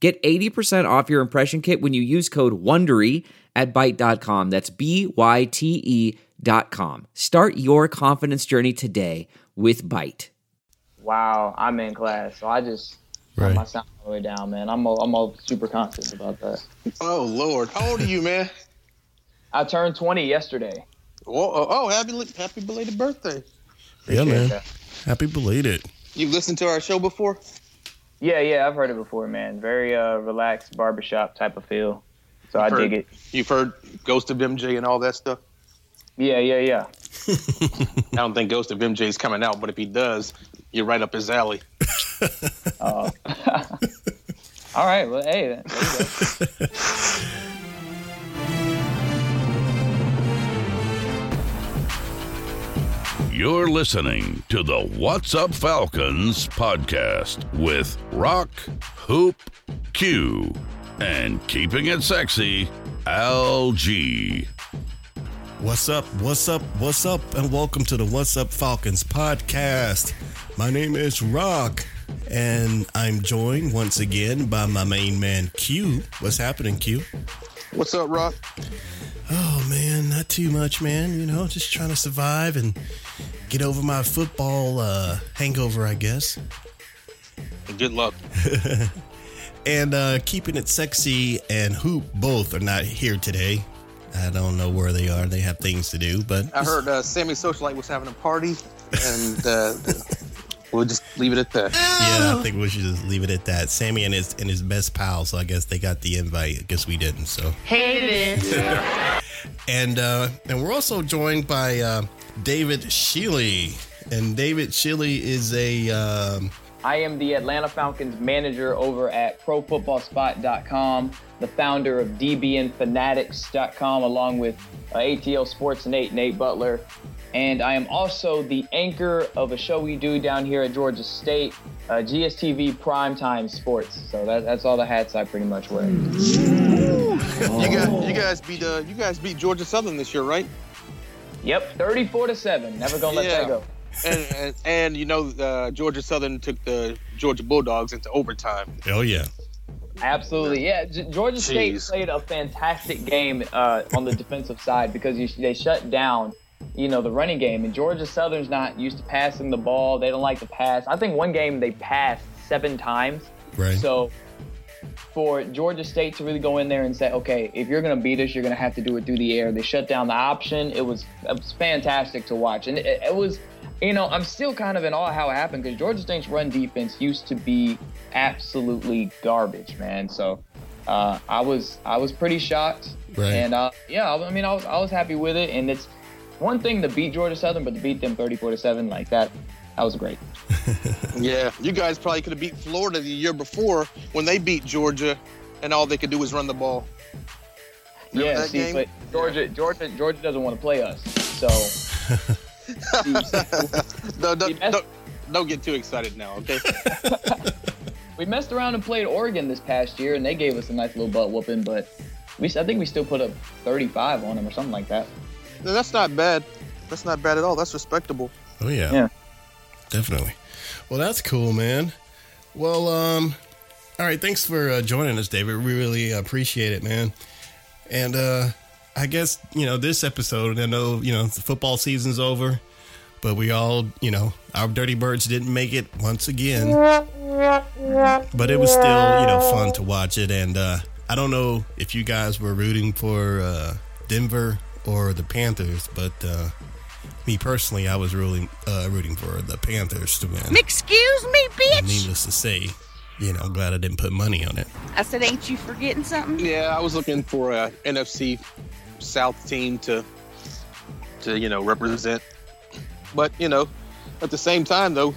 Get 80% off your impression kit when you use code WONDERY at Byte.com. That's Byte.com. Start your confidence journey today with Byte. Wow, I'm in class, so I just... Right. My sound all the way down, man. I'm all super conscious about that. Oh, Lord. How old are you, man? I turned 20 yesterday. Oh, happy belated birthday. Appreciate yeah, man. That. Happy belated. You've listened to our show before? Yeah, I've heard it before, man. Very relaxed barbershop type of feel. So I dig it. You've heard Ghost of MJ and all that stuff? Yeah. I don't think Ghost of MJ is coming out, but if he does, you're right up his alley. Oh. All right. Well, hey, there you go. You're listening to the What's Up Falcons podcast with Rock, Hoop, Q, and keeping it sexy, Al G. What's up, and welcome to the What's Up Falcons podcast. My name is Rock, and I'm joined once again by my main man, Q. What's happening, Q? What's up, Rock? Oh, man, not too much, man. You know, just trying to survive and get over my football hangover, I guess. Good luck. And keeping it sexy and Hoop both are not here today. I don't know where they are. They have things to do, but... I heard Sammy Socialite was having a party, and... We'll just leave it at that. Yeah, I think we should just leave it at that. Sammy and his best pal, so I guess they got the invite. I guess we didn't, so. Hey, yeah. And we're also joined by David Schiele. And David Schiele is a... I am the Atlanta Falcons manager over at ProFootballSpot.com, the founder of DBNFanatics.com, along with ATL Sports and Nate Butler. And I am also the anchor of a show we do down here at Georgia State, GSTV Primetime Sports. So that's all the hats I pretty much wear. Oh. You guys beat Georgia Southern this year, right? Yep, 34-7. Never gonna let that go. And you know, Georgia Southern took the Georgia Bulldogs into overtime. Oh yeah. Absolutely, yeah. Georgia State played a fantastic game on the defensive side because they shut down, you know, the running game, and Georgia Southern's not used to passing the ball. They don't like to pass. I think one game they passed 7 times. Right. So for Georgia State to really go in there and say, okay, if you're going to beat us, you're going to have to do it through the air. They shut down the option. It was fantastic to watch. And it was, you know, I'm still kind of in awe how it happened because Georgia State's run defense used to be absolutely garbage, man. So I was pretty shocked. Right. And, I was happy with it, and it's one thing to beat Georgia Southern, but to beat them 34-7 like that was great. Yeah, you guys probably could have beat Florida the year before when they beat Georgia, and all they could do was run the ball. Remember that game? But Georgia doesn't want to play us, so. Don't get too excited now, okay? We messed around and played Oregon this past year, and they gave us a nice little butt whooping, but I think we still put up 35 on them or something like that. No, that's not bad. That's not bad at all. That's respectable. Oh, yeah. Definitely. Well, that's cool, man. Well, all right. Thanks for joining us, David. We really appreciate it, man. And I guess, you know, this episode, I know, you know, the football season's over, but we all, you know, our Dirty Birds didn't make it once again. But it was still, you know, fun to watch it. And I don't know if you guys were rooting for Denver or the Panthers, but me personally, I was really rooting for the Panthers to win. Excuse me, bitch. And needless to say, you know, I'm glad I didn't put money on it. I said, ain't you forgetting something? Yeah, I was looking for a NFC South team to you know, represent. But, you know, at the same time, though,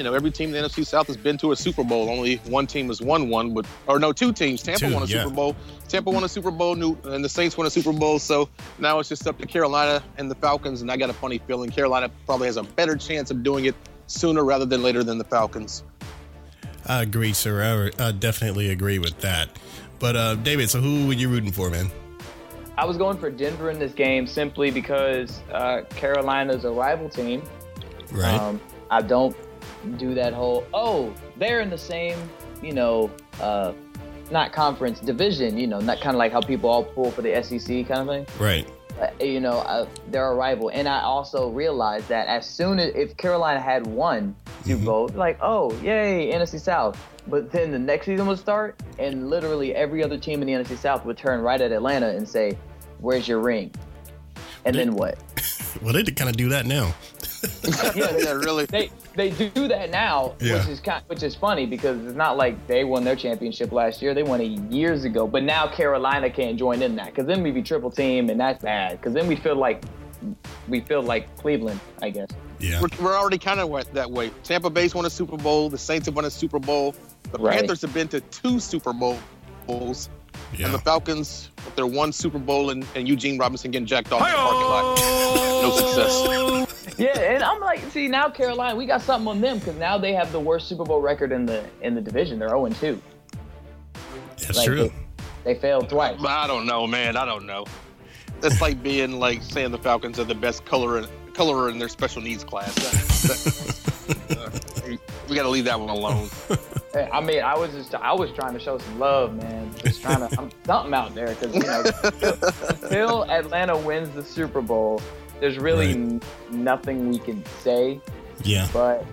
you know, every team in the NFC South has been to a Super Bowl. Only one team has won one, but or no, two teams. Tampa won a Super Bowl. Tampa won a Super Bowl, and the Saints won a Super Bowl. So now it's just up to Carolina and the Falcons, and I got a funny feeling Carolina probably has a better chance of doing it sooner rather than later than the Falcons. I agree, sir. I definitely agree with that. But, David, so who were you rooting for, man? I was going for Denver in this game simply because Carolina's a rival team. Right. I don't do that whole, they're in the same, not conference, division, not kind of like how people all pull for the SEC kind of thing. Right. They're a rival. And I also realized that as soon as if Carolina had won Super Bowl, like, yay, NFC South. But then the next season would start, and literally every other team in the NFC South would turn right at Atlanta and say, where's your ring? And then what? Well, they kind of do that now. Yeah, really. They do that now, which is funny because it's not like they won their championship last year. They won it years ago. But now Carolina can't join in that because then we'd be triple team, and that's bad because then we feel like Cleveland, I guess. Yeah. We're already kind of that way. Tampa Bay's won a Super Bowl. The Saints have won a Super Bowl. The Panthers have been to two Super Bowls. Yeah. And the Falcons, with their one Super Bowl and Eugene Robinson getting jacked off in the parking lot. No success. Yeah, and I'm like, see, now Carolina, we got something on them because now they have the worst Super Bowl record in the division. They're 0-2. That's true. They failed twice. I don't know, man. I don't know. That's like being like saying the Falcons are the best colorer in their special needs class. We got to leave that one alone. I mean, I was trying to show some love, man. Just trying to, I'm something out there because until Atlanta wins the Super Bowl, there's really nothing we can say. Yeah. But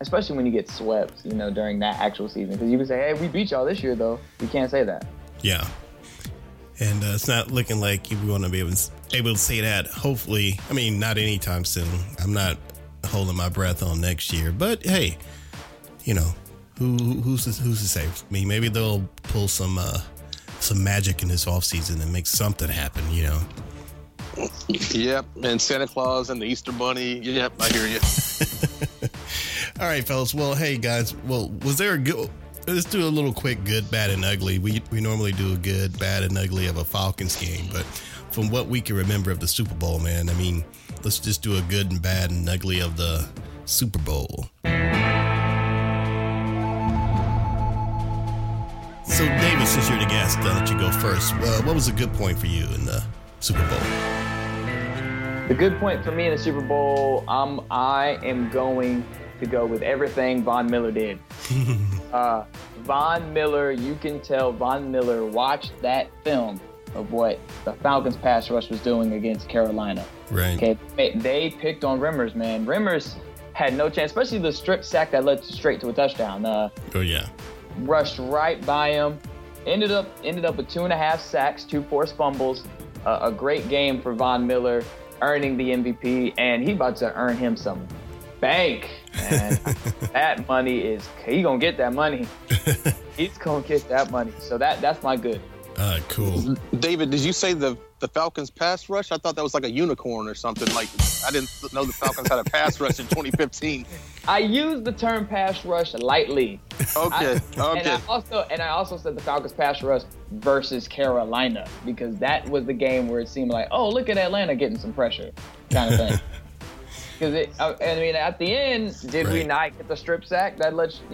especially when you get swept, during that actual season, because you can say, "Hey, we beat y'all this year," though we can't say that. Yeah. And it's not looking like you're going to be able to say that, hopefully. I mean, not anytime soon. I'm not holding my breath on next year. But, hey, who's to say? I mean, maybe they'll pull some magic in this offseason and make something happen, Yep, and Santa Claus and the Easter Bunny. Yep, I hear you. All right, fellas. Well, hey, guys. Well, was there a good... Let's do a little quick good, bad, and ugly. We normally do a good, bad, and ugly of a Falcons game, but from what we can remember of the Super Bowl, man, I mean, let's just do a good and bad and ugly of the Super Bowl. So, David, since you're the guest, I'll let you go first. What was a good point for you in the Super Bowl? The good point for me in the Super Bowl, I am going to go with everything Von Miller did. Von Miller, you can tell Von Miller watched that film of what the Falcons pass rush was doing against Carolina. Right. Okay. They picked on Remmers, man. Remmers had no chance, especially the strip sack that led straight to a touchdown. Rushed right by him. Ended up with 2.5 sacks, 2 forced fumbles. A great game for Von Miller, earning the MVP, and he about to earn him some bank, man. That money is, he gonna get that money. He's gonna get that money. So that's my good. Cool. David, did you say the Falcons pass rush? I thought that was like a unicorn or something. Like, I didn't know the Falcons had a pass rush in 2015. I used the term pass rush lightly. Okay. And I also said the Falcons pass rush versus Carolina because that was the game where it seemed like, look at Atlanta getting some pressure, kind of thing. Because at the end, did we not get the strip sack that led to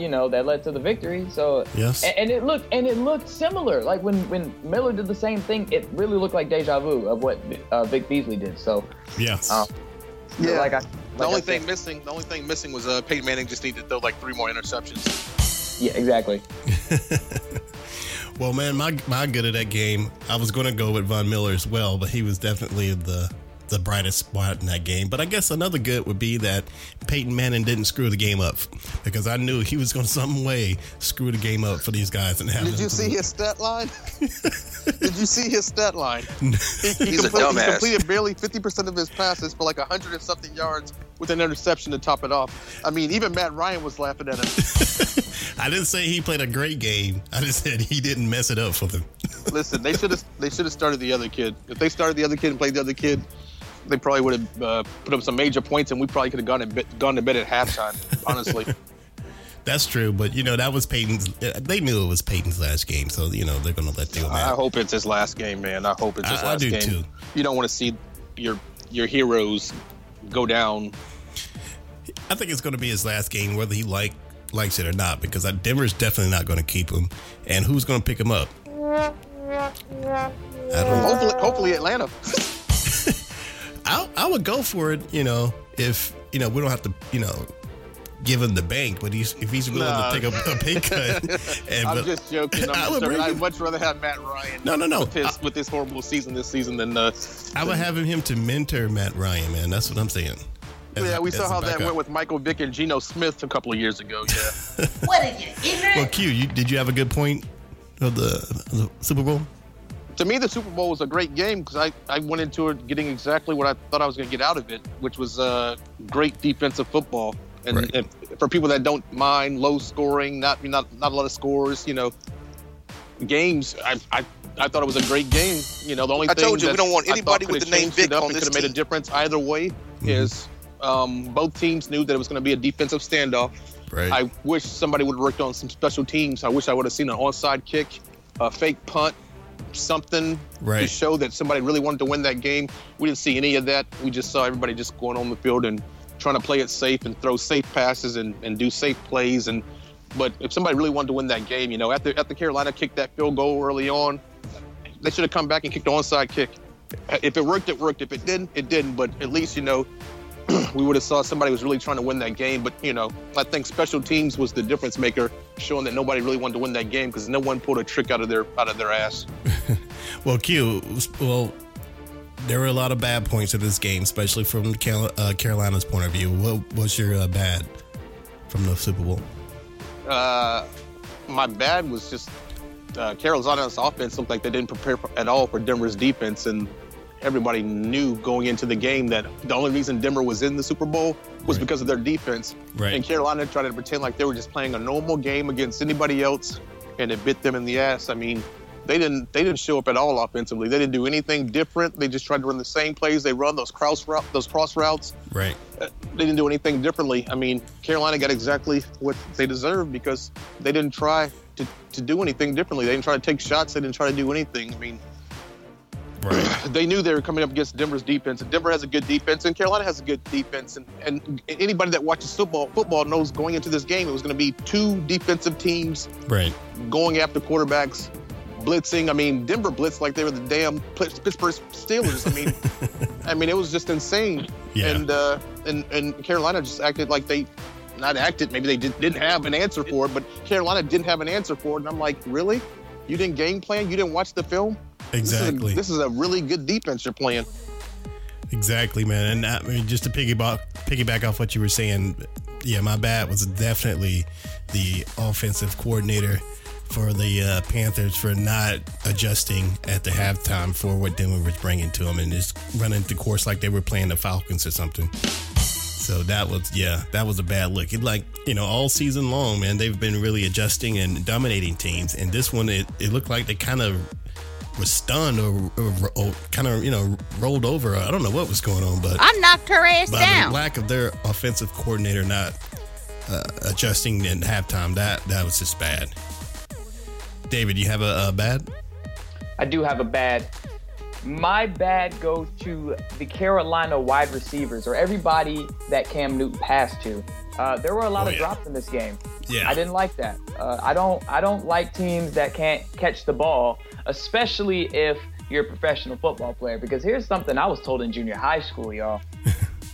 the victory? So yes, and it looked similar. Like when Miller did the same thing, it really looked like deja vu of what Vic Beasley did. So yes, The only thing missing was Peyton Manning just needed to throw like 3 more interceptions. Yeah, exactly. Well, man, my good at that game, I was going to go with Von Miller as well, but he was definitely the brightest spot in that game. But I guess another good would be that Peyton Manning didn't screw the game up, because I knew he was going to some way screw the game up for these guys. And did you see his stat line? He's a dumbass. He completed barely 50% of his passes for like 100 and something yards with an interception to top it off. I mean, even Matt Ryan was laughing at him. I didn't say he played a great game. I just said he didn't mess it up for them. Listen, they should have started the other kid. If they started the other kid and played the other kid, they probably would have put up some major points, and we probably could have gone to bed at halftime, honestly. That's true, but, you know, that was Peyton's. They knew it was Peyton's last game, so, you know, they're going to let you. I hope it's his last game, man. I hope it's his last game. I do, too. You don't want to see your heroes go down. I think it's going to be his last game, whether he likes it or not, because Denver's definitely not going to keep him. And who's going to pick him up? I don't. Hopefully Atlanta. I would go for it, you know, if, you know, we don't have to, you know, give him the bank, but if he's willing to take a pay cut. I'm just joking. I'd much rather have Matt Ryan with this horrible season than... I would have him to mentor Matt Ryan, man. That's what I'm saying. Yeah, we saw how that went with Michael Vick and Geno Smith a couple of years ago. Yeah. What are you, ignorant? Well, Q, did you have a good point of the Super Bowl? To me, the Super Bowl was a great game because I went into it getting exactly what I thought I was going to get out of it, which was great defensive football. And, right. And for people that don't mind low scoring, not a lot of scores, you know, games, I thought it was a great game. You know, the only thing I told you, we don't want anybody with the name Vic on this team. Could have made a difference either way. Mm-hmm. Is both teams knew that it was going to be a defensive standoff. Right. I wish somebody would have worked on some special teams. I wish I would have seen an onside kick, a fake punt, something right. To show that somebody really wanted to win that game. We didn't see any of that. We just saw everybody just going on the field and trying to play it safe and throw safe passes and do safe plays. But if somebody really wanted to win that game, you know, after Carolina kicked that field goal early on, they should have come back and kicked the onside kick. If it worked, it worked. If it didn't, it didn't. But at least, you know, we would have saw somebody was really trying to win that game. But, you know, I think special teams was the difference maker, showing that nobody really wanted to win that game because no one pulled a trick out of their ass. Well, there were a lot of bad points in this game, especially from Carolina's point of view. What was your bad from the Super Bowl? My bad was just Carolina's offense looked like they didn't prepare at all for Denver's defense, and everybody knew going into the game that the only reason Denver was in the Super Bowl was right. because of their defense. Right. And Carolina tried to pretend like they were just playing a normal game against anybody else, and it bit them in the ass. I mean, they didn't show up at all offensively. They didn't do anything different. They just tried to run the same plays. They run those cross routes. Right. They didn't do anything differently. I mean, Carolina got exactly what they deserved because they didn't try to do anything differently. They didn't try to take shots. They didn't try to do anything. I mean, right. They knew they were coming up against Denver's defense. And Denver has a good defense, and Carolina has a good defense. And anybody that watches football knows going into this game it was going to be two defensive teams right. going after quarterbacks, blitzing. I mean, Denver blitzed like they were the damn Pittsburgh Steelers. I mean, it was just insane. Yeah. And Carolina just acted like they – not acted. Maybe they didn't have an answer for it, but Carolina didn't have an answer for it. And I'm like, really? You didn't game plan? You didn't watch the film? Exactly. This is a really good defense you're playing. Exactly, man. And I mean, just to piggyback off what you were saying, yeah, my bad was definitely the offensive coordinator for the Panthers for not adjusting at the halftime for what Denver was bringing to them and just running the course like they were playing the Falcons or something. So that was a bad look. It, like, you know, all season long, man, they've been really adjusting and dominating teams. And this one, it looked like they kind of was stunned or kind of, you know, rolled over. I don't know what was going on, but I knocked her ass down. The lack of their offensive coordinator not adjusting in halftime, that was just bad. David, you have a bad? I do have a bad. My bad goes to the Carolina wide receivers or everybody that Cam Newton passed to. There were a lot of drops in this game. Yeah, I didn't like that. I don't like teams that can't catch the ball, especially if you're a professional football player. Because here's something I was told in junior high school, y'all.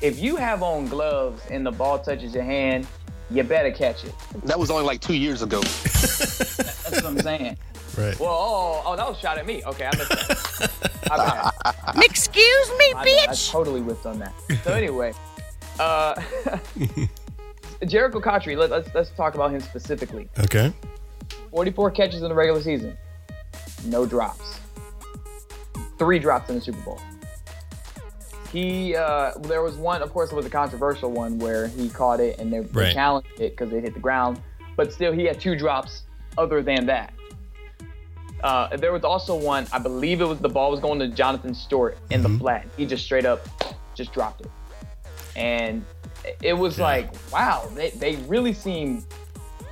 If you have on gloves and the ball touches your hand, you better catch it. That was only like 2 years ago. That's what I'm saying. Right. Well, oh, that was shot at me. Okay, I missed that. My bad. Excuse me, bitch. I totally whipped on that. So anyway, Jericho Cotchery, let's talk about him specifically. Okay. 44 catches in the regular season. No drops. 3 drops in the Super Bowl. He, there was one, of course, it was a controversial one where he caught it and they challenged it because they hit the ground. But still, he had 2 drops other than that. There was also one, I believe it was the ball was going to Jonathan Stewart in the flat. He just straight up just dropped it. And it was like, wow, they really seem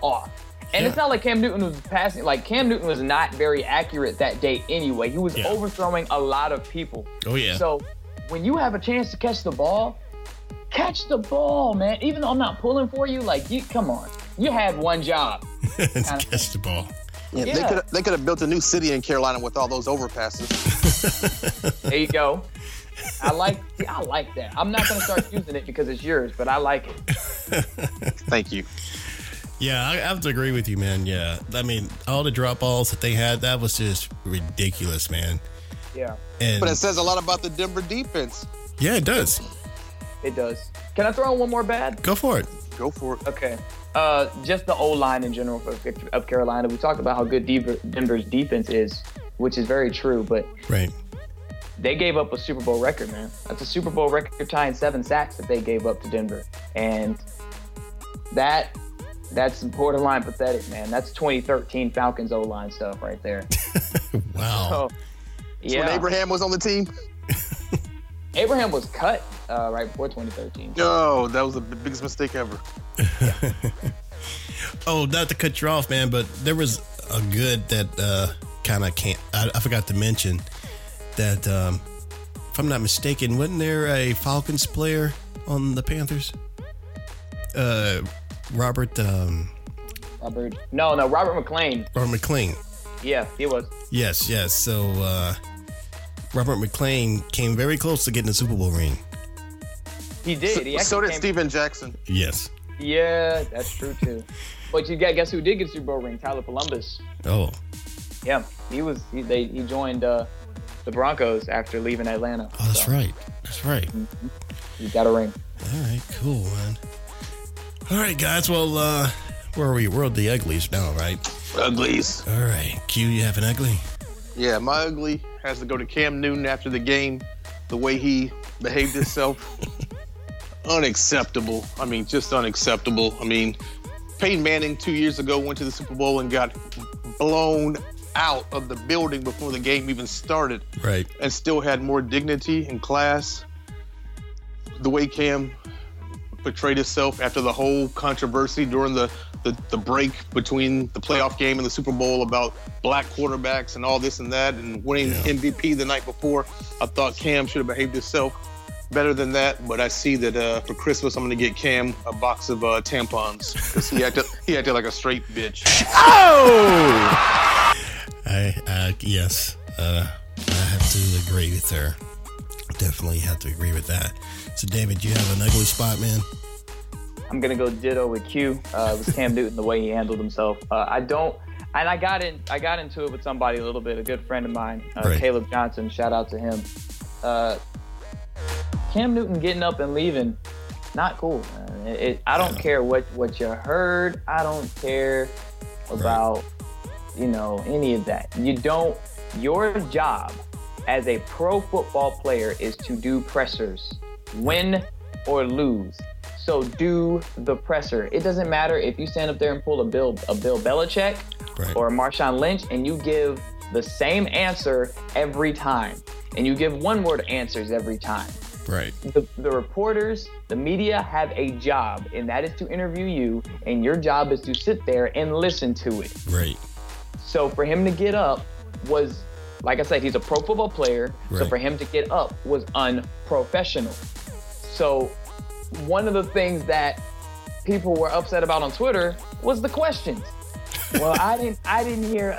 off. And it's not like Cam Newton was passing. Like, Cam Newton was not very accurate that day anyway. He was overthrowing a lot of people. Oh, yeah. So when you have a chance to catch the ball, man. Even though I'm not pulling for you, like, you come on. You had one job. Catch the ball. Yeah, yeah. They could have built a new city in Carolina with all those overpasses. There you go. I like that. I'm not going to start using it because it's yours, but I like it. Thank you. Yeah, I have to agree with you, man. Yeah. I mean, all the drop balls that they had, that was just ridiculous, man. Yeah. But it says a lot about the Denver defense. Yeah, it does. It does. Can I throw in one more bad? Go for it. Okay. Just the O-line in general of Carolina. We talked about how good Denver's defense is, which is very true, but right. They gave up a Super Bowl record, man. That's a Super Bowl record tying 7 sacks that they gave up to Denver. And that's borderline pathetic, man. That's 2013 Falcons O-line stuff right there. Wow. So, yeah. When Abraham was on the team? Abraham was cut right before 2013. Oh, that was the biggest mistake ever. Oh, not to cut you off, man, but there was a good that kind of can't... I forgot to mention that, if I'm not mistaken, wasn't there a Falcons player on the Panthers? Robert McClain. Robert McClain. Yeah, he was. Yes. So Robert McClain came very close to getting a Super Bowl ring. He did. So did Steven Jackson. Yes. Yeah, that's true too. But you got guess who did get a Super Bowl ring? Tyler Columbus. Oh. Yeah, he was. He joined the Broncos after leaving Atlanta. Oh, that's right. That's right. Mm-hmm. He got a ring. All right, cool, man. All right, guys. Well, where are we? We're at the uglies now, right? Uglies. All right. Q, you have an ugly? Yeah, my ugly has to go to Cam Newton after the game. The way he behaved himself. Unacceptable. I mean, just unacceptable. I mean, Peyton Manning 2 years ago went to the Super Bowl and got blown out of the building before the game even started. Right. And still had more dignity and class. The way Cam portrayed himself after the whole controversy during the break between the playoff game and the Super Bowl about black quarterbacks and all this and that and winning MVP the night before. I thought Cam should have behaved himself better than that, but I see that for Christmas I'm going to get Cam a box of tampons because he acted like a straight bitch. Oh! I have to agree with her. Definitely have to agree with that. So, David, you have an ugly spot, man? I'm going to go ditto with Q. It was Cam Newton, the way he handled himself. I got into it with somebody a little bit, a good friend of mine, right. Caleb Johnson. Shout out to him. Cam Newton getting up and leaving, not cool, man. I don't care what you heard. I don't care about, any of that. Your job as a pro football player is to do pressers, win or lose. So do the presser. It doesn't matter if you stand up there and pull a Bill Belichick or a Marshawn Lynch and you give the same answer every time and you give one-word answers every time. Right. The reporters, the media have a job, and that is to interview you, and your job is to sit there and listen to it. Right. So for him to get up was... Like I said, he's a pro football player, so for him to get up was unprofessional. So one of the things that people were upset about on Twitter was the questions. Well, I didn't hear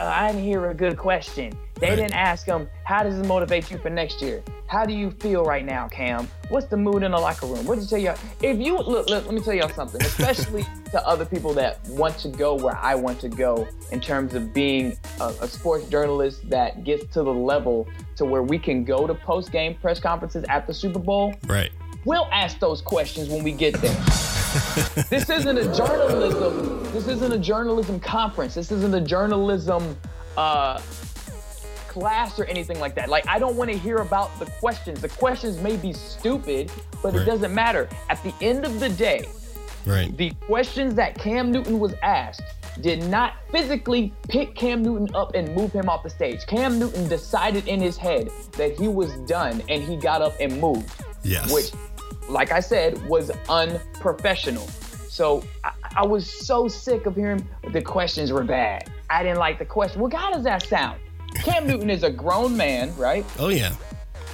a good question. They didn't ask him, how does this motivate you for next year? How do you feel right now, Cam? What's the mood in the locker room? What did you tell y'all? If you look, let me tell y'all something, especially to other people that want to go where I want to go in terms of being a sports journalist that gets to the level to where we can go to post-game press conferences at the Super Bowl. Right. We'll ask those questions when we get there. This isn't a journalism conference. This isn't a journalism class or anything like that. Like, I don't want to hear about the questions. The questions may be stupid, but it doesn't matter. At the end of the day, the questions that Cam Newton was asked did not physically pick Cam Newton up and move him off the stage. Cam Newton decided in his head that he was done, and he got up and moved. Yes. Which, like I said, was unprofessional. So I was so sick of hearing the questions were bad. I didn't like the question. Well, how does that sound? Cam Newton is a grown man, right? Oh, yeah.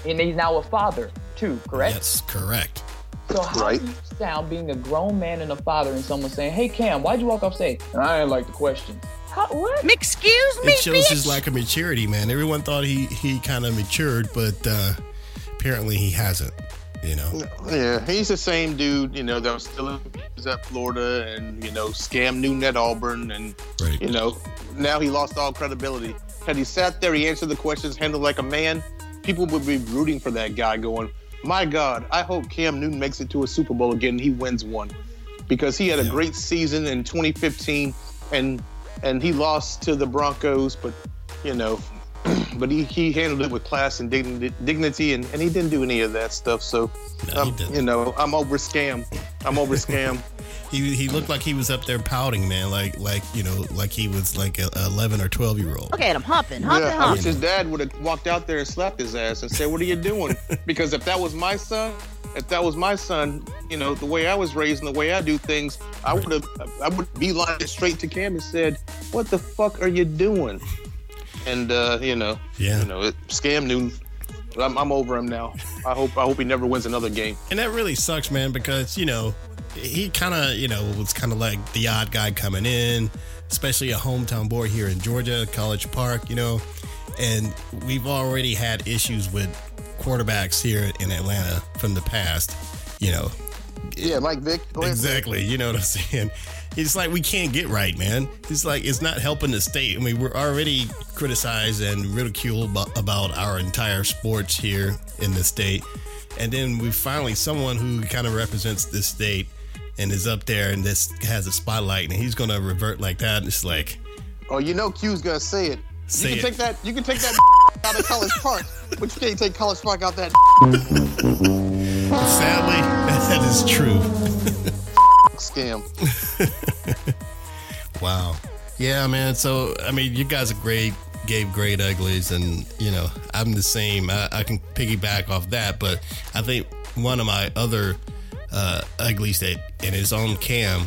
And he's now a father, too, correct? Yes, correct. So how do you sound being a grown man and a father and someone saying, hey, Cam, why'd you walk off stage? And I didn't like the question. What? Excuse me, it shows his lack of maturity, man. Everyone thought he kind of matured, but apparently he hasn't, you know? Yeah, he's the same dude, you know, that was still at Florida and, you know, Cam Newton at Auburn. And, right. You know, now he lost all credibility. Had he sat there, he answered the questions, handled like a man, people would be rooting for that guy going, my God, I hope Cam Newton makes it to a Super Bowl again and he wins one. Because he had a great season in 2015 and he lost to the Broncos, but, you know, but he handled it with class and dignity, and he didn't do any of that stuff. So, no, you know, I'm over Scam. He looked like he was up there pouting, man, like you know, like he was like a 11 or 12-year-old. Okay, and I'm hopping. I wish his dad would have walked out there and slapped his ass and said, what are you doing? Because if that was my son, you know, the way I was raised and the way I do things, I would beeline straight to Cam and said, what the fuck are you doing? And, Cam Newton, I'm over him now. I hope he never wins another game. And that really sucks, man, because, you know, he kind of, you know, was kind of like the odd guy coming in, especially a hometown boy here in Georgia, College Park, you know. And we've already had issues with quarterbacks here in Atlanta from the past, you know. Yeah, like Vic. Exactly. You know what I'm saying? It's like we can't get right, man. It's like it's not helping the state. I mean, we're already criticized and ridiculed about our entire sports here in the state. And then we finally someone who kind of represents this state and is up there and this has a spotlight and he's going to revert like that. It's like, oh, you know, Q's going to say it. Say you can it. Take that. You can take that out of College Park, but you can't take College Park out that. Sadly, that is true. Scam. Wow. Yeah, man. So, I mean, you guys are great. Gave great uglies, and you know I'm the same. I can piggyback off that, but I think one of my other uglies that in his own Cam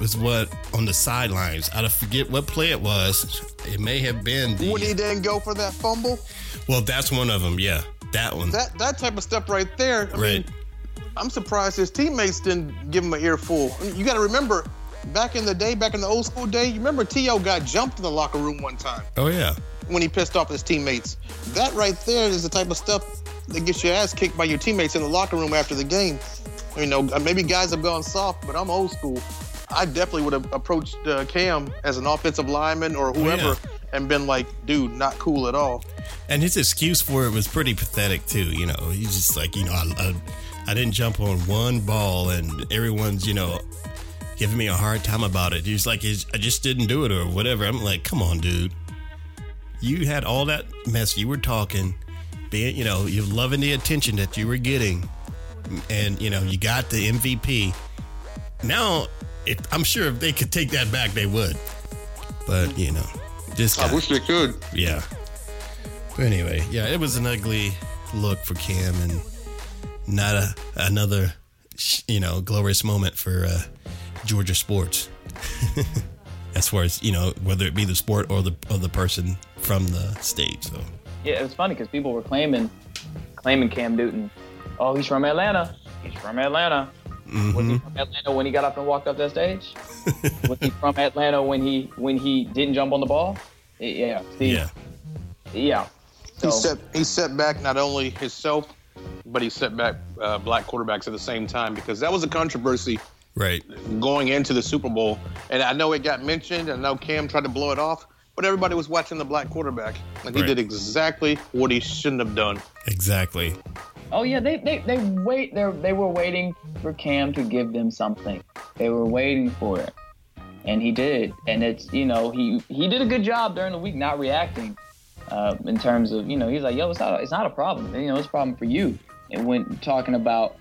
was what on the sidelines. I forget what play it was. It may have been when he didn't go for that fumble. Well, that's one of them. Yeah, that one. That type of stuff right there. I mean, I'm surprised his teammates didn't give him an earful. You got to remember. Back in the old school day, you remember T.O. got jumped in the locker room one time. Oh, yeah. When he pissed off his teammates. That right there is the type of stuff that gets your ass kicked by your teammates in the locker room after the game. You know, maybe guys have gone soft, but I'm old school. I definitely would have approached Cam as an offensive lineman or whoever and been like, dude, not cool at all. And his excuse for it was pretty pathetic, too. You know, he's just like, you know, I didn't jump on one ball and everyone's, you know, giving me a hard time about it. He's like, I just didn't do it or whatever. I'm like, come on, dude. You had all that mess. You were talking, being, you know, you're loving the attention that you were getting. And, you know, you got the MVP. Now, I'm sure if they could take that back, they would. But, you know, just. I wish they could. Yeah. But anyway, yeah, it was an ugly look for Cam and not another, you know, glorious moment for, Georgia sports as far as, you know, whether it be the sport or the person from the state. So yeah, it was funny because people were claiming Cam Newton. Oh, he's from Atlanta. Mm-hmm. Was he from Atlanta when he got up and walked off that stage? Was he from Atlanta when he didn't jump on the ball? Yeah. So, he set back not only himself, but he set back black quarterbacks at the same time, because that was a controversy right going into the Super Bowl. And I know it got mentioned. I know Cam tried to blow it off, but everybody was watching the black quarterback. Like he did exactly what he shouldn't have done. Exactly. Oh yeah, they were waiting for Cam to give them something. They were waiting for it. And he did. And it's, you know, he did a good job during the week not reacting. In terms of, you know, he's like, yo, it's not a problem. You know, it's a problem for you. And when talking about,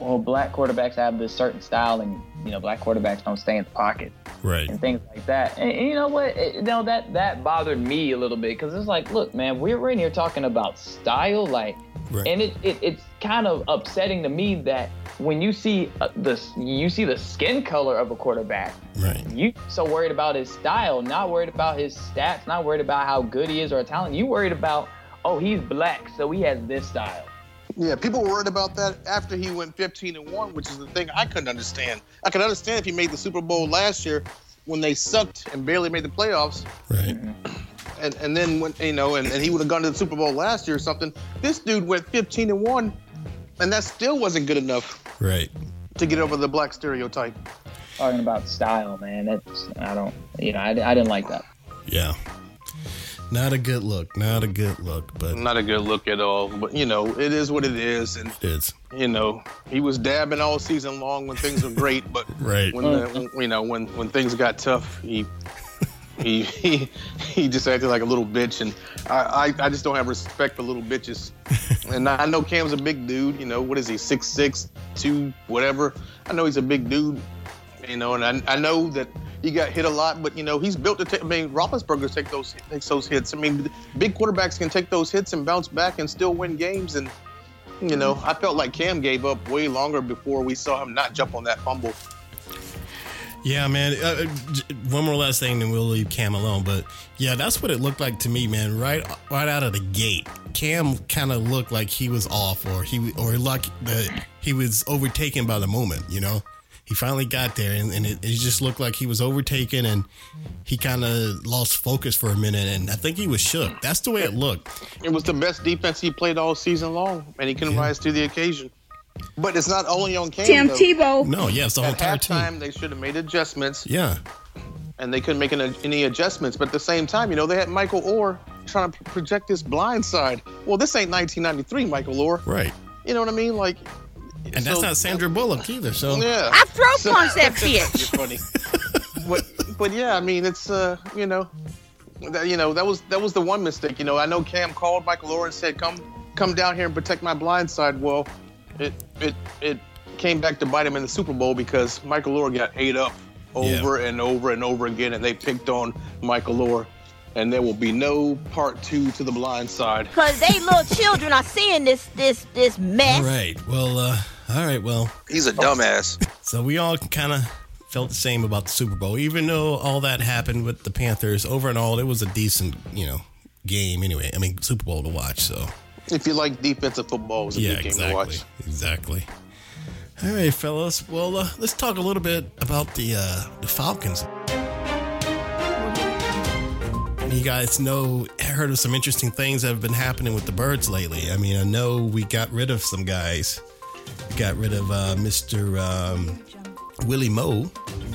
well, black quarterbacks have this certain style, and you know, black quarterbacks don't stay in the pocket, right? And things like that. And you know what? That bothered me a little bit, because it's like, look, man, we're in here talking about style, like Right. And it's kind of upsetting to me that when you see the skin color of a quarterback, right, you so worried about his style, not worried about his stats, not worried about how good he is or talent. You worried about, oh, he's black, so he has this style. Yeah, people were worried about that after he went 15-1, which is the thing I couldn't understand. I could understand if he made the Super Bowl last year when they sucked and barely made the playoffs. Right. And then, when, you know, and he would have gone to the Super Bowl last year or something. This dude went 15-1, and that still wasn't good enough. Right. To get over the black stereotype. Talking about style, man. I didn't like that. Yeah. Not a good look. Not a good look at all. But, you know, it is what it is. And it is. You know, he was dabbing all season long when things were great. But right. when things got tough, he just acted like a little bitch. And I just don't have respect for little bitches. And I know Cam's a big dude. You know, what is he, 6'6", 2, whatever. I know he's a big dude. You know, and I know that he got hit a lot, but, you know, he's built to take – I mean, Roethlisberger takes those hits. I mean, big quarterbacks can take those hits and bounce back and still win games. And, you know, I felt like Cam gave up way longer before we saw him not jump on that fumble. Yeah, man. One more last thing, then we'll leave Cam alone. But, yeah, that's what it looked like to me, man, right out of the gate. Cam kind of looked like he was off he was overtaken by the moment, you know. He finally got there, and it just looked like he was overtaken, and he kind of lost focus for a minute, and I think he was shook. That's the way it looked. It was the best defense he played all season long, and he couldn't rise to the occasion. But it's not only on Cam, Tim Tebow. No, yeah, it's the whole entire team. At halftime, they should have made adjustments. Yeah. And they couldn't make any adjustments. But at the same time, you know, they had Michael Oher trying to project his blind side. Well, this ain't 1993, Michael Oher. Right. You know what I mean? Like... And so, that's not Sandra Bullock either. So yeah. I throw punch that bitch. You're funny, but yeah, I mean it's that was the one mistake. You know, I know Cam called Michael Oher and said, "Come down here and protect my blind side." Well, it came back to bite him in the Super Bowl because Michael Oher got ate up over and over again, and they picked on Michael Oher. And there will be no part 2 to the blind side. Because they little children are seeing this mess. Right. Well, he's a dumbass. So we all kind of felt the same about the Super Bowl. Even though all that happened with the Panthers, over and all, it was a decent, you know, game anyway. I mean, Super Bowl to watch, so. If you like defensive football, it was a good game to watch. Exactly. All right, fellas. Well, let's talk a little bit about the Falcons. You guys heard of some interesting things that have been happening with the birds lately. I mean, I know we got rid of some guys. We got rid of Mr. Willie Moore.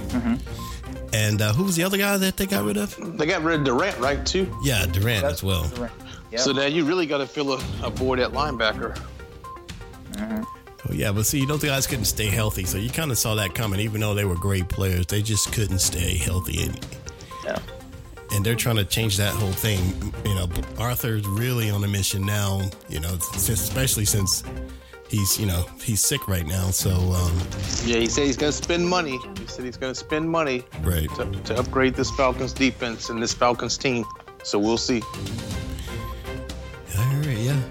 Mm-hmm. And who was the other guy that they got rid of? They got rid of Durant, right, too? Yeah, Durant as well. Durant. Yep. So now you really got to fill a void at linebacker. Mm-hmm. Oh, yeah, but see, you know, the guys couldn't stay healthy, so you kind of saw that coming. Even though they were great players, they just couldn't stay healthy. Yeah. And they're trying to change that whole thing. You know, Arthur's really on a mission now, you know, especially since he's sick right now. So, yeah, he said he's going to spend money. Right. To upgrade this Falcons defense and this Falcons team. So we'll see. All right, yeah.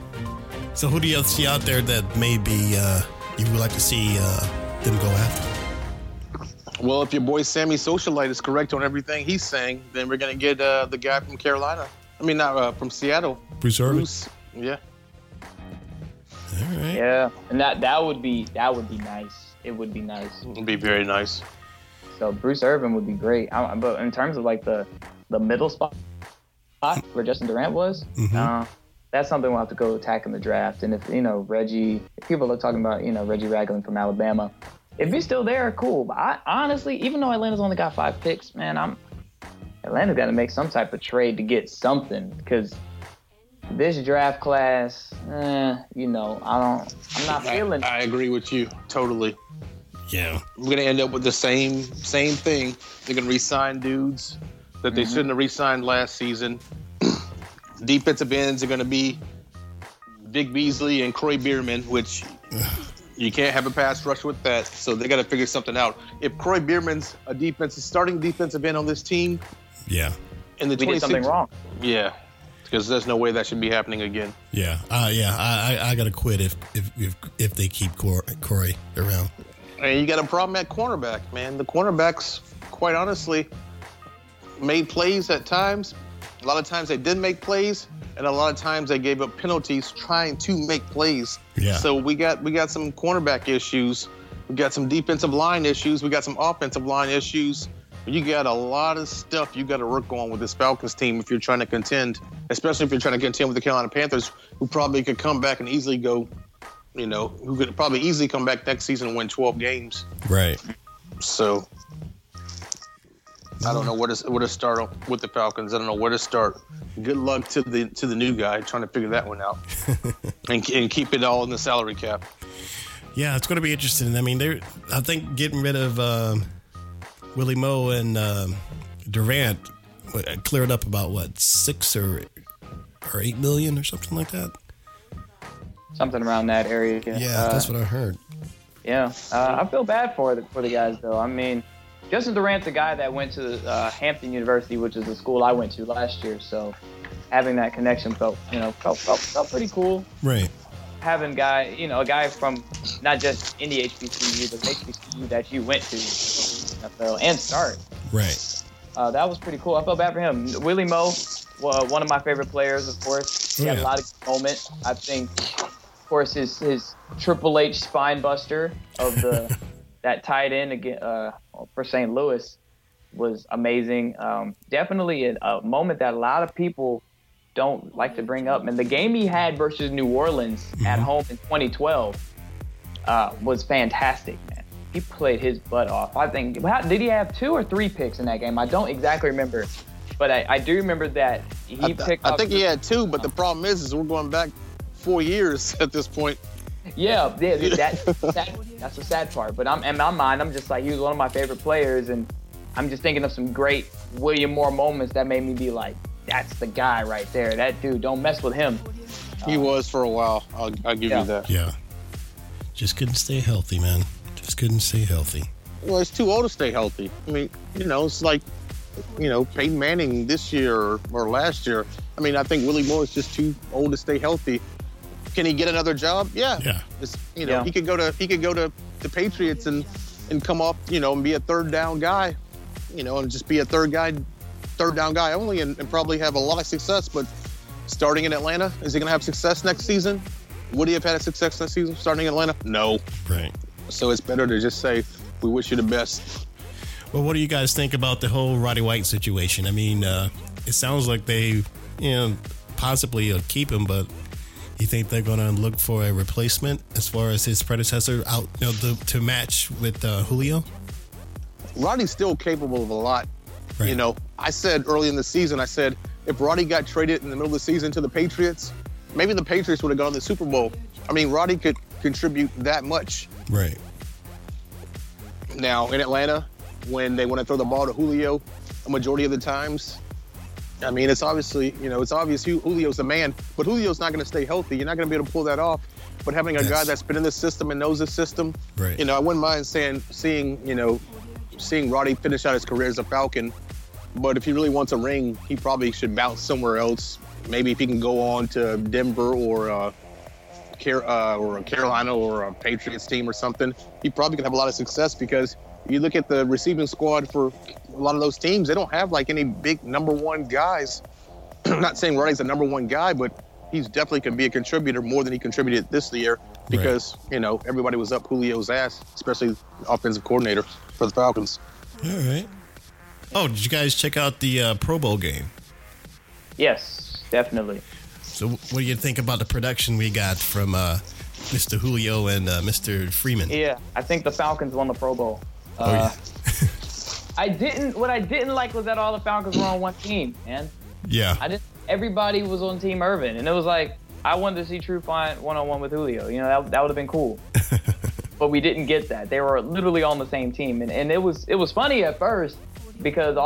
So who do you see out there that maybe you would like to see them go after? Well, if your boy Sammy Socialite is correct on everything he's saying, then we're going to get the guy from Carolina. I mean, from Seattle. Bruce Irvin. Yeah. All right. Yeah, and that would be nice. It would be nice. It would be very nice. So Bruce Irvin would be great. But in terms of like the middle spot where Justin Durant was, mm-hmm. That's something we'll have to go attack in the draft. And if people are talking about Reggie Ragland from Alabama. If he's still there, cool. But I, honestly, even though Atlanta's only got 5 picks, man, Atlanta's got to make some type of trade to get something because this draft class, I'm not feeling. I agree with you totally. Yeah, we're gonna end up with the same thing. They're gonna re-sign dudes that they shouldn't have re-signed last season. Defensive ends are gonna be Vic Beasley and Corey Bierman, which. You can't have a pass rush with that, so they got to figure something out. If Corey Bierman's starting defensive end on this team, yeah, we did something wrong. Yeah, because there's no way that should be happening again. Yeah. I got to quit if they keep Corey around. And you got a problem at cornerback, man. The cornerbacks, quite honestly, made plays at times. A lot of times they didn't make plays, and a lot of times they gave up penalties trying to make plays. Yeah. So we got some cornerback issues. We got some defensive line issues. We got some offensive line issues. You got a lot of stuff you got to work on with this Falcons team if you're trying to contend, especially if you're trying to contend with the Carolina Panthers, who probably could come back and easily go, who could probably easily come back next season and win 12 games. Right. So I don't know where to start with the Falcons. I don't know where to start. Good luck to the new guy trying to figure that one out and keep it all in the salary cap. Yeah, it's going to be interesting. I mean, I think getting rid of Willie Moore and Durant cleared up about, what, 6 or 8 million or something like that? Something around that area. Yeah, that's what I heard. Yeah. I feel bad for the guys, though. I mean, Justin Durant's a guy that went to Hampton University, which is the school I went to last year. So having that connection felt pretty cool. Right. Having a guy from not just any HBCU, but HBCU that you went to NFL and start. Right. That was pretty cool. I felt bad for him. Willie Moe, one of my favorite players, of course. He had a lot of good moment. I think, of course, his Triple H spine buster of the that tight end again for St. Louis was amazing. Definitely a moment that a lot of people don't like to bring up. And the game he had versus New Orleans at home in 2012 was fantastic, man. He played his butt off. I think, did he have 2 or 3 picks in that game? I don't exactly remember, but I do remember that I think he had 2, but the problem is we're going back 4 years at this point. Yeah, that's the sad part. But in my mind, I'm just like, he was one of my favorite players, and I'm just thinking of some great William Moore moments that made me be like, that's the guy right there. That dude, don't mess with him. He was for a while. I'll give you that. Yeah. Just couldn't stay healthy, man. Well, it's too old to stay healthy. I mean, it's like, Peyton Manning this year or last year. I mean, I think Willie Moore is just too old to stay healthy. Can he get another job? Yeah. Yeah. He could go to the Patriots and come up, and be a third down guy, and just be a third down guy only and probably have a lot of success. But starting in Atlanta, is he going to have success next season? Would he have had success next season starting in Atlanta? No. Right. So it's better to just say, we wish you the best. Well, what do you guys think about the whole Roddy White situation? I mean, it sounds like they, possibly keep him, but you think they're going to look for a replacement as far as his predecessor out to match with Julio? Roddy's still capable of a lot. Right. I said early in the season, if Roddy got traded in the middle of the season to the Patriots, maybe the Patriots would have gone to the Super Bowl. I mean, Roddy could contribute that much. Right. Now, in Atlanta, when they want to throw the ball to Julio a majority of the times, I mean, it's obviously, it's obvious Julio's the man, but Julio's not going to stay healthy. You're not going to be able to pull that off. But having a guy that's been in this system and knows this system, right. I wouldn't mind seeing Roddy finish out his career as a Falcon. But if he really wants a ring, he probably should bounce somewhere else. Maybe if he can go on to Denver or a Carolina or a Patriots team or something, he probably can have a lot of success, because you look at the receiving squad for a lot of those teams, they don't have like any big number one guys. I'm not saying Roddy's a number one guy, but he's definitely can be a contributor more than he contributed this year because, everybody was up Julio's ass, especially the offensive coordinator for the Falcons. All right. Oh, did you guys check out the Pro Bowl game? Yes, definitely. So what do you think about the production we got from Mr. Julio and Mr. Freeman? Yeah, I think the Falcons won the Pro Bowl. Oh, yeah. What I didn't like was that all the Falcons were on one team, man. Yeah. Everybody was on Team Irvin, and it was like, I wanted to see True Fine one-on-one with Julio. That would have been cool. But we didn't get that. They were literally on the same team, and it was funny at first, because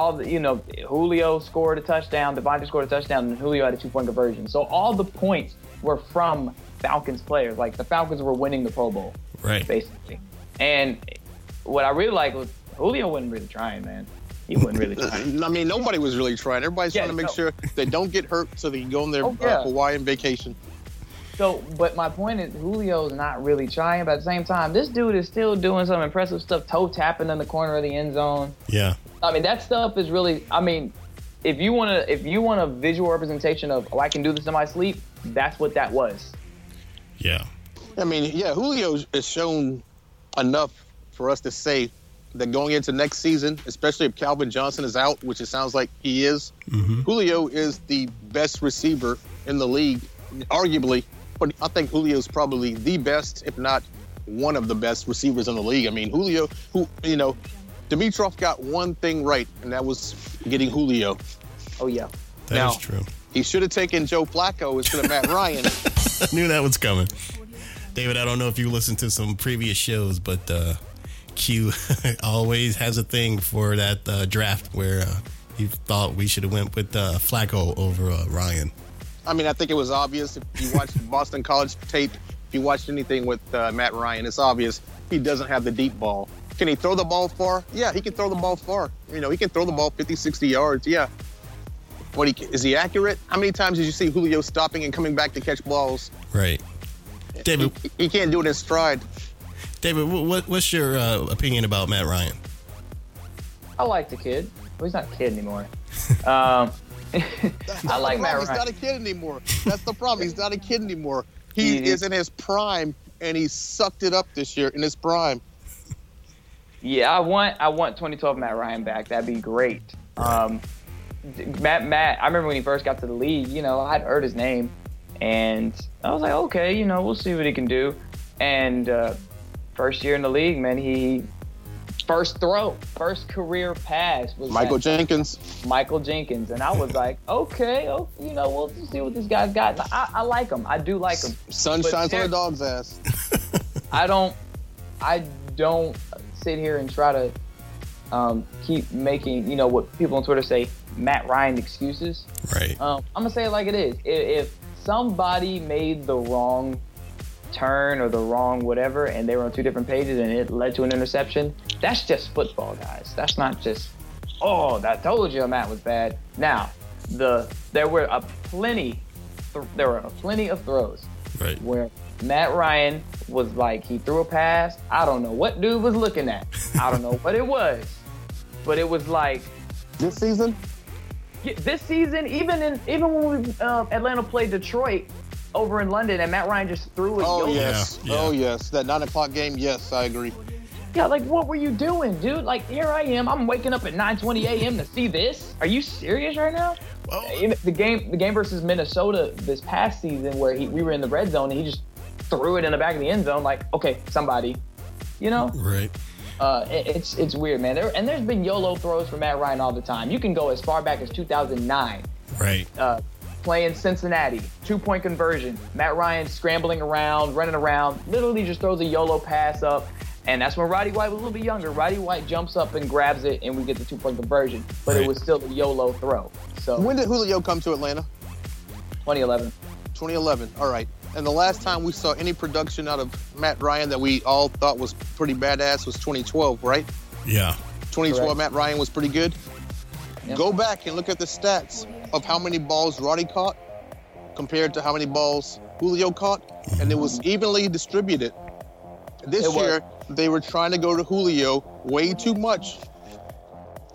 Julio scored a touchdown, Devontae scored a touchdown, and Julio had a two-point conversion. So all the points were from Falcons players. Like, the Falcons were winning the Pro Bowl, right? Basically. And what I really like was Julio wasn't really trying, man. He wasn't really trying. I mean, nobody was really trying. Everybody's trying to make sure they don't get hurt so they can go on their Hawaiian vacation. So, but my point is, Julio's not really trying. But at the same time, this dude is still doing some impressive stuff, toe tapping in the corner of the end zone. Yeah. I mean, that stuff is really, I mean, if you want a visual representation of, oh, I can do this in my sleep, that's what that was. Yeah. I mean, yeah, Julio has shown enough for us to say that going into next season, especially if Calvin Johnson is out, which it sounds like he is, Julio is the best receiver in the league, arguably. But I think Julio's probably the best, if not one of the best receivers in the league. I mean, Julio, Dimitroff got one thing right, and that was getting Julio. Oh, yeah. That is true. He should have taken Joe Flacco instead of Matt Ryan. I knew that was coming. David, I don't know if you listened to some previous shows, but Q always has a thing for that draft where he thought we should have went with Flacco over Ryan. I mean, I think it was obvious. If you watched Boston College tape, if you watched anything with Matt Ryan, it's obvious he doesn't have the deep ball. Can he throw the ball far? Yeah, he can throw the ball far. You know, he can throw the ball 50, 60 yards, yeah. But is he accurate? How many times did you see Julio stopping and coming back to catch balls? Right. David, he can't do it in stride. David, what's your opinion about Matt Ryan? I like the kid. Well, he's not a kid anymore. I like Matt Ryan. He's not a kid anymore. That's the problem. He's not a kid anymore. He is in his prime, and he sucked it up this year in his prime. Yeah, I want 2012 Matt Ryan back. That'd be great. Matt, I remember when he first got to the league, I'd heard his name, and I was like, okay, we'll see what he can do. And first year in the league, man, he – first throw, first career pass was Michael Jenkins. And I was like, okay, we'll see what this guy's got. I like him. I do like him. Sun shines on a dog's ass. I don't sit here and try to keep making, what people on Twitter say, Matt Ryan excuses. Right. I'm going to say it like it is. If somebody made the wrong turn or the wrong whatever and they were on two different pages and it led to an interception, that's just football, guys. That's not just, oh, I told you Matt was bad. Now there were plenty of throws, right, where Matt Ryan was like, he threw a pass, I don't know what dude was looking at, I don't know what it was, but it was like this season, even when Atlanta played Detroit over in London, and Matt Ryan just threw it. Oh, yes. Yeah. Oh, yes. That 9 o'clock game, yes, I agree. Yeah, like, what were you doing, dude? Like, here I am. I'm waking up at 9:20 a.m. to see this. Are you serious right now? Well, the game versus Minnesota this past season where we were in the red zone, and he just threw it in the back of the end zone, like, okay, somebody, Right. It's weird, man. There's been YOLO throws for Matt Ryan all the time. You can go as far back as 2009. Right. Playing Cincinnati, 2-point conversion. Matt Ryan scrambling around, running around, literally just throws a YOLO pass up. And that's when Roddy White was a little bit younger. Roddy White jumps up and grabs it, and we get the 2-point conversion. But It was still a YOLO throw. So when did Julio come to Atlanta? 2011. 2011, all right. And the last time we saw any production out of Matt Ryan that we all thought was pretty badass was 2012, right? Yeah. 2012, correct. Matt Ryan was pretty good. Yep. Go back and look at the stats of how many balls Roddy caught compared to how many balls Julio caught, and it was evenly distributed. This year, they were trying to go to Julio way too much.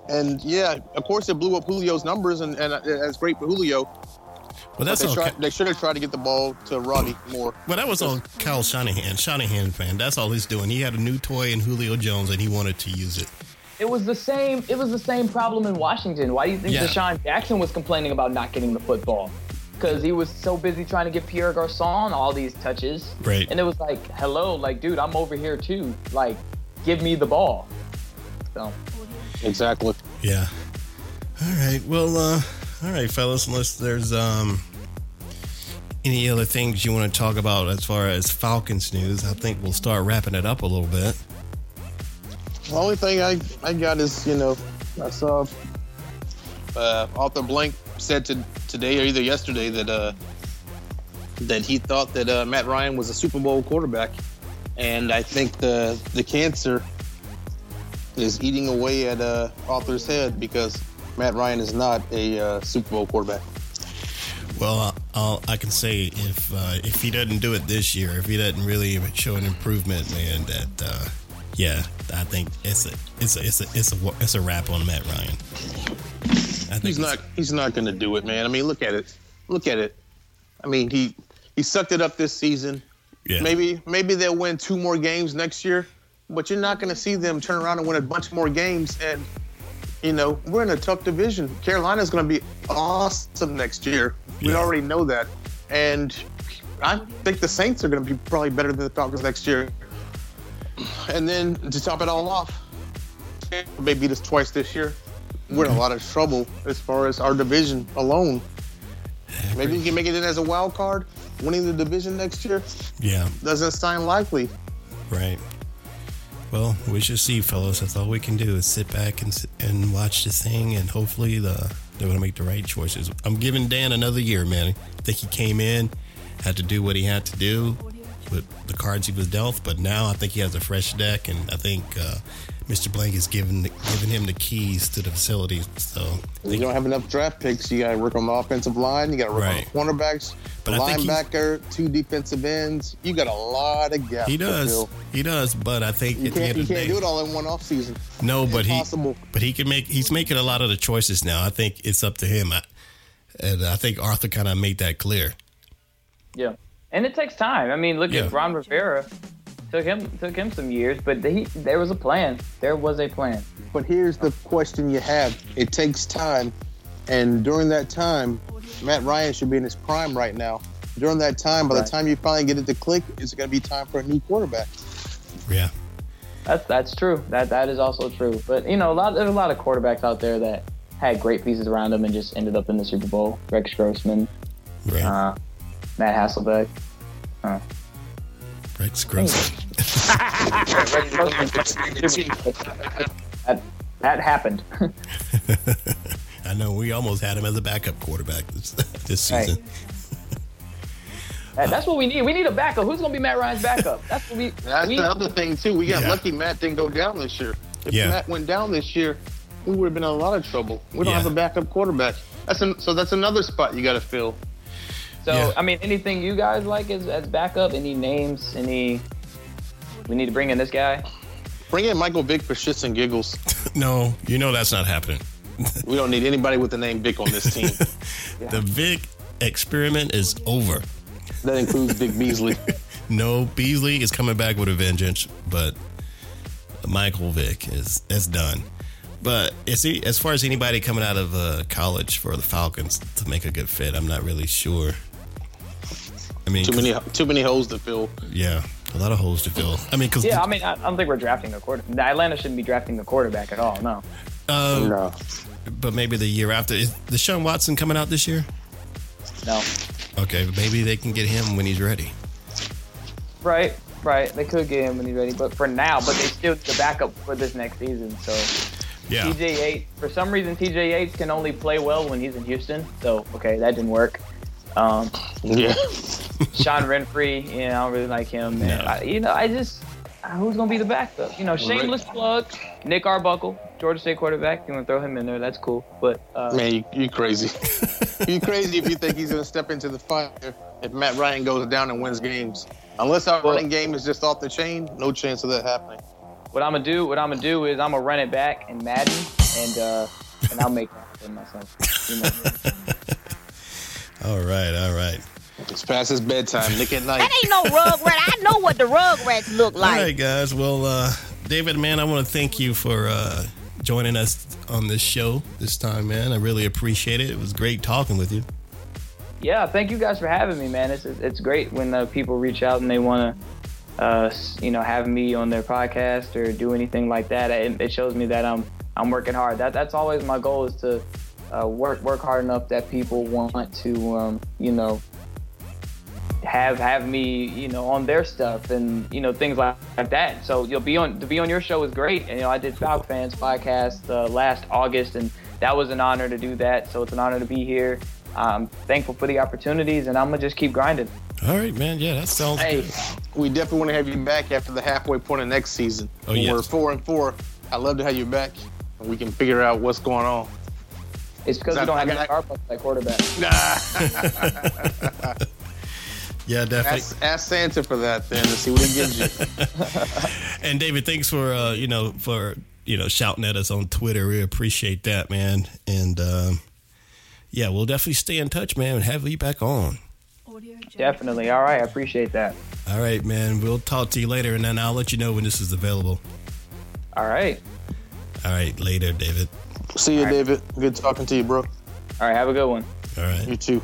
And, yeah, of course it blew up Julio's numbers, and that's great for Julio. Well, they should have tried to get the ball to Roddy more. Well, that was on Kyle Shanahan fan. That's all he's doing. He had a new toy in Julio Jones, and he wanted to use it. It was the same problem in Washington. Why do you think Deshaun Jackson was complaining about not getting the football? Because he was so busy trying to give Pierre Garçon all these touches. Right. And it was like, hello, like, dude, I'm over here too. Like, give me the ball. So. Exactly. Yeah. All right. Well, all right, fellas, unless there's any other things you want to talk about as far as Falcons news, I think we'll start wrapping it up a little bit. The only thing I got is, I saw Arthur Blank said today or either yesterday that he thought that Matt Ryan was a Super Bowl quarterback. And I think the cancer is eating away at Arthur's head because Matt Ryan is not a Super Bowl quarterback. Well, I can say if he doesn't do it this year, if he doesn't really show an improvement, man, that yeah, I think it's a wrap on Matt Ryan. I think he's not going to do it, man. I mean, look at it. I mean, he sucked it up this season. Yeah. Maybe they'll win 2 more games next year, but you're not going to see them turn around and win a bunch more games. And, you know, we're in a tough division. Carolina's going to be awesome next year. Yeah. We already know that. And I think the Saints are going to be probably better than the Falcons next year. And then to top it all off, Tampa Bay beat us twice this year. We're in a lot of trouble as far as our division alone. Maybe you can make it in as a wild card, winning the division next year. Yeah. Doesn't sound likely. Right. Well, we should see, fellas. That's all we can do is sit back and watch this thing, and hopefully they're going to make the right choices. I'm giving Dan another year, man. I think he came in, had to do what he had to do with the cards he was dealt, but now I think he has a fresh deck, and I think Mr. Blank is giving him the keys to the facility. So you don't have enough draft picks. You got to work on the offensive line. You got to work on the cornerbacks, the linebacker, 2 defensive ends. You got a lot of gaps. He does. He does. But I think at the end of the day, you can't do it all in one offseason. No, but he can make. He's making a lot of the choices now. I think it's up to him, and I think Arthur kind of made that clear. Yeah, and it takes time. I mean, look at Ron Rivera. Took him some years, but there was a plan. There was a plan. But here's the question you have. It takes time, and during that time, Matt Ryan should be in his prime right now. During that time, by the time you finally get it to click, it's going to be time for a new quarterback. Yeah. That's true. That is also true. But, you know, there's a lot of quarterbacks out there that had great pieces around them and just ended up in the Super Bowl. Rex Grossman, Matt Hasselbeck. Rex Grossman. That happened. I know. We almost had him as a backup quarterback this season. Right. That's what we need. We need a backup. Who's going to be Matt Ryan's backup? That's the other thing, too. We got lucky Matt didn't go down this year. If Matt went down this year, we would have been in a lot of trouble. We don't have a backup quarterback. So that's another spot you got to fill. So, yeah. I mean, anything you guys like as backup? Any names? We need to bring in this guy? Bring in Michael Vick for shits and giggles. No, you know that's not happening. We don't need anybody with the name Vick on this team. The Vick experiment is over. That includes Vic Beasley. No, Beasley is coming back with a vengeance, but Michael Vick is done. But as far as anybody coming out of college for the Falcons to make a good fit, I'm not really sure. I mean, too many holes to fill. Yeah, a lot of holes to fill. I mean, I don't think we're drafting a quarterback. Atlanta shouldn't be drafting a quarterback at all. No. No. But maybe the year after, is Deshaun Watson coming out this year? No. Okay, maybe they can get him when he's ready. Right. They could get him when he's ready, but for now, they still need the backup for this next season. So. Yeah. TJ Yates, for some reason, TJ Yates can only play well when he's in Houston. So, okay, that didn't work. Sean Renfree, I don't really like him. No. Who's going to be the backup? You know, shameless plug, Nick Arbuckle, Georgia State quarterback. You want to throw him in there, that's cool. But man, you crazy. You crazy if you think he's going to step into the fire if Matt Ryan goes down and wins games. Unless our running game is just off the chain, no chance of that happening. What I'm gonna do is I'm gonna run it back in Madden, and I'll make that for myself. You know? All right. It's past his bedtime. Nick at night. That ain't no Rugrat. I know what the Rugrats look like. All right, guys. Well, David, man, I want to thank you for joining us on this show this time, man. I really appreciate it. It was great talking with you. Yeah, thank you guys for having me, man. It's great when people reach out and they want to. Having me on their podcast or do anything like that, it shows me that I'm working hard. That's always my goal, is to work hard enough that people want to have me on their stuff and things like that. So to be on your show is great. And I did Falcon Fans podcast last August, and that was an honor to do that. So it's an honor to be here. I'm thankful for the opportunities, and I'm gonna just keep grinding. All right, man. Yeah, that sounds good. We definitely want to have you back after the halfway point of next season. Oh, yes. We're 4-4. I love to have you back, and we can figure out what's going on. It's because we don't have Nick Harbaugh at quarterback. Nah. Yeah, definitely. Ask Santa for that then to see what he gives you. And David, thanks for shouting at us on Twitter. We appreciate that, man. And yeah, we'll definitely stay in touch, man, and have you back on. Definitely. All right, I appreciate that. All right, man. We'll talk to you later, and then I'll let you know when this is available. All right. All right. Later, David. See you, David. Good talking to you, bro. All right. Have a good one. All right. You too.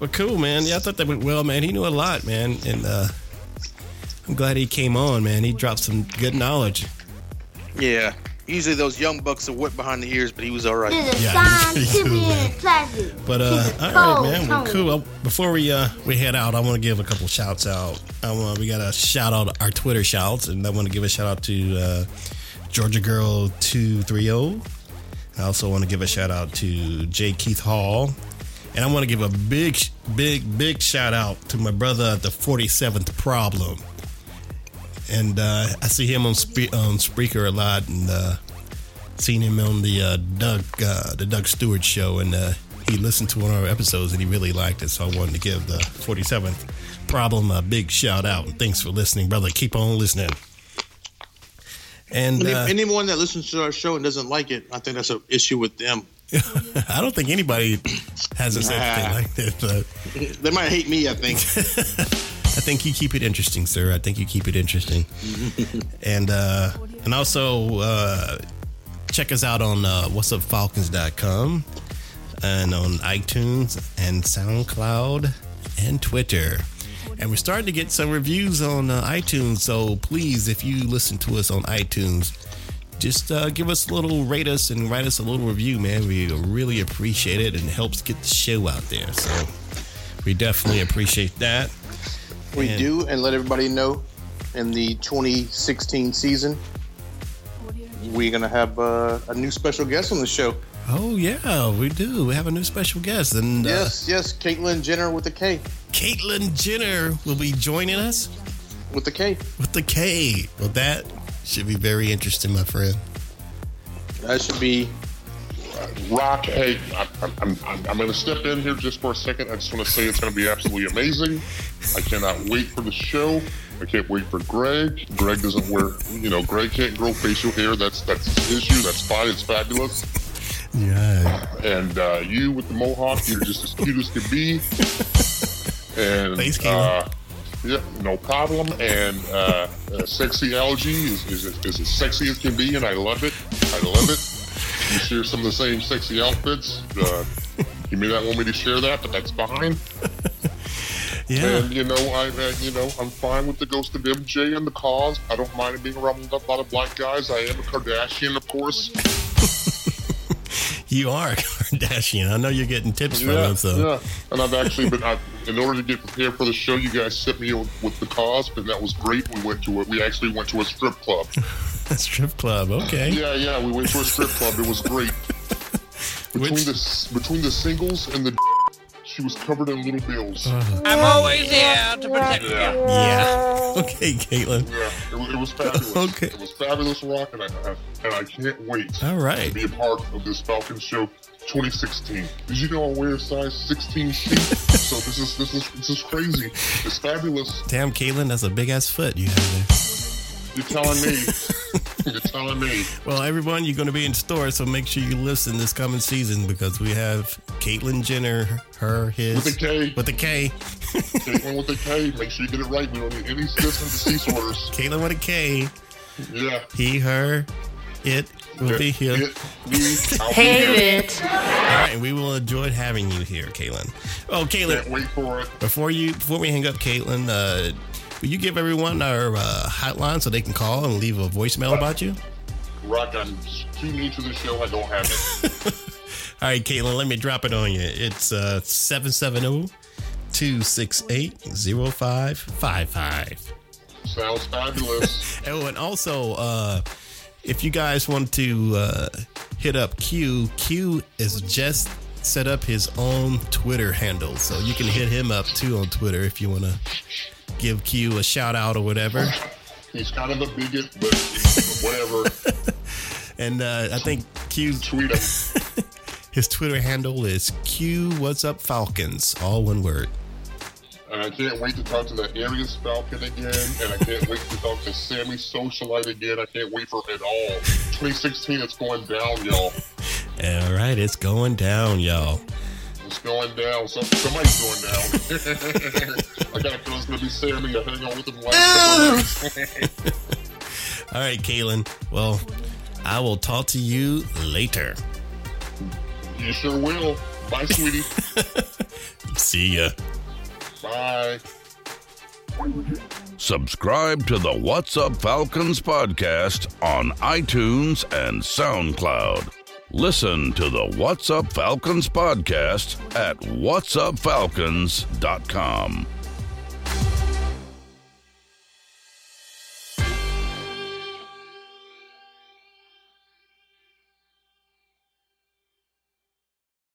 But cool, man. Yeah, I thought that went well, man. He knew a lot, man. And I'm glad he came on, man. He dropped some good knowledge. Yeah. Usually those young bucks are whipped behind the ears, but he was all right. Yeah, cool, but all right, man. Well, cool. Before we head out, I want to give a couple shouts out. We got a shout out our Twitter shouts, and I want to give a shout out to Georgia Girl 230. I also want to give a shout out to J. Keith Hall. And I want to give a big shout out to my brother at the 47th Problem. And I see him on Spreaker a lot, and seen him on the Doug Stewart show, and he listened to one of our episodes and he really liked it. So I wanted to give the 47th Problem a big shout out. Thanks for listening, brother. Keep on listening. And anyone that listens to our show and doesn't like it, I think that's an issue with them. I don't think anybody hasn't said anything like that, but they might hate me, I think. I think you keep it interesting, sir. I think you keep it interesting. And also check us out on whatsupfalcons.com and on iTunes and SoundCloud and Twitter. And we're starting to get some reviews on iTunes, so please, if you listen to us on iTunes, just give us a little rate us and write us a little review, man. We really appreciate it, and it helps get the show out there. So we definitely appreciate that. We do, and let everybody know in the 2016 season, we're going to have a new special guest on the show. Oh, yeah, we do. We have a new special guest. And Yes, Caitlyn Jenner with a K. Caitlyn Jenner will be joining us. With a K. With a K. Well, that should be very interesting, my friend. That should be rock. Hey, I'm going to step in here just for a second. I just want to say it's going to be absolutely amazing. I cannot wait for the show. I can't wait for Greg. Greg doesn't wear, Greg can't grow facial hair. That's his issue. That's fine. It's fabulous. Yeah. And you with the mohawk, you're just as cute as could be. And thanks, yeah, no problem. And sexy algae is as sexy as can be, and I love it. You share some of the same sexy outfits. You may not want me to share that, but that's fine. Yeah. And I'm fine with the ghost of MJ and the cause. I don't mind being around a lot of black guys. I am a Kardashian, of course. You are a Kardashian. I know you're getting tips from them. So. Yeah, and I've actually been, in order to get prepared for the show, you guys sent me with the cause, and that was great. We actually went to a strip club. A strip club, okay. Yeah, we went to a strip club. It was great. Between the singles and the she was covered in little bills. I'm always here to protect you. Yeah. Okay, Caitlyn. Yeah, it was fabulous. Okay. It was fabulous rock, and I can't wait. All right. To be a part of this Falcon Show 2016. Did you know I wear a size 16 feet? So this is crazy. It's fabulous. Damn, Caitlyn, that's a big ass foot you have there. You're telling me. Well, everyone, you're going to be in store, so make sure you listen this coming season because we have Caitlyn Jenner, with a K. With a K. Caitlyn with a K. Make sure you get it right. We don't need any cis and deceased orders. Caitlyn with a K. Yeah. He, her, it, will be here. It. All right, we will enjoy having you here, Caitlyn. Oh, Caitlyn. Can't wait for it. Before we hang up, Caitlyn, will you give everyone our hotline so they can call and leave a voicemail about you? Rock, I'm too new to the show. I don't have it. All right, Caitlyn, let me drop it on you. It's 770-268-0555. Sounds fabulous. Oh, and also, if you guys want to hit up Q is just set up his own Twitter handle. So you can hit him up, too, on Twitter if you want to give Q a shout out or whatever. He's kind of a bigot, but whatever. And I think Q. Tweet him. His Twitter handle is Q. What's up, Falcons? All one word. And I can't wait to talk to that Arius Falcon again. And I can't wait to talk to Sammy Socialite again. I can't wait for it all. 2016, it's going down, y'all. All right, it's going down, y'all. It's going down. Somebody's going down. I got a feeling it's going to be Sammy. I hang on with him last couple. All right, Caitlyn. Well, I will talk to you later. You sure will. Bye, sweetie. See ya. Bye. Subscribe to the What's Up Falcons podcast on iTunes and SoundCloud. Listen to the What's Up Falcons podcast at whatsupfalcons.com.